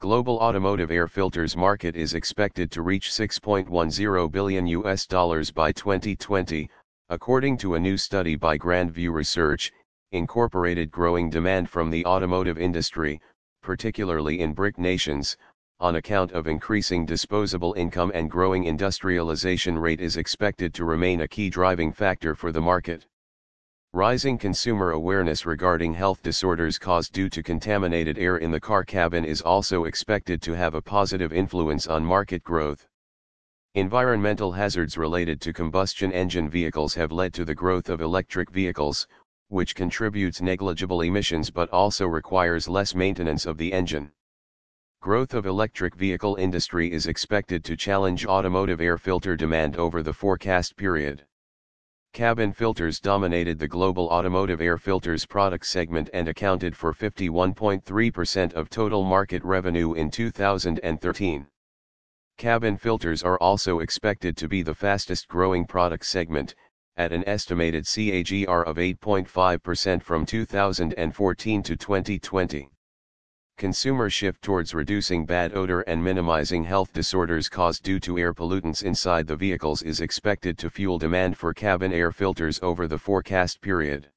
global automotive air filters market is expected to reach $6.10 billion by 2020, according to a new study by Grand View Research, Incorporated. Growing demand from the automotive industry, particularly in BRIC nations, on account of increasing disposable income and growing industrialization rate is expected to remain a key driving factor for the market. Rising consumer awareness regarding health disorders caused due to contaminated air in the car cabin is also expected to have a positive influence on market growth. Environmental hazards related to combustion engine vehicles have led to the growth of electric vehicles, which contributes negligible emissions but also requires less maintenance of the engine. Growth of electric vehicle industry is expected to challenge automotive air filter demand over the forecast period. Cabin filters dominated the global automotive air filters product segment and accounted for 51.3% of total market revenue in 2013. Cabin filters are also expected to be the fastest growing product segment, at an estimated CAGR of 8.5% from 2014 to 2020. Consumer shift towards reducing bad odor and minimizing health disorders caused due to air pollutants inside the vehicles is expected to fuel demand for cabin air filters over the forecast period.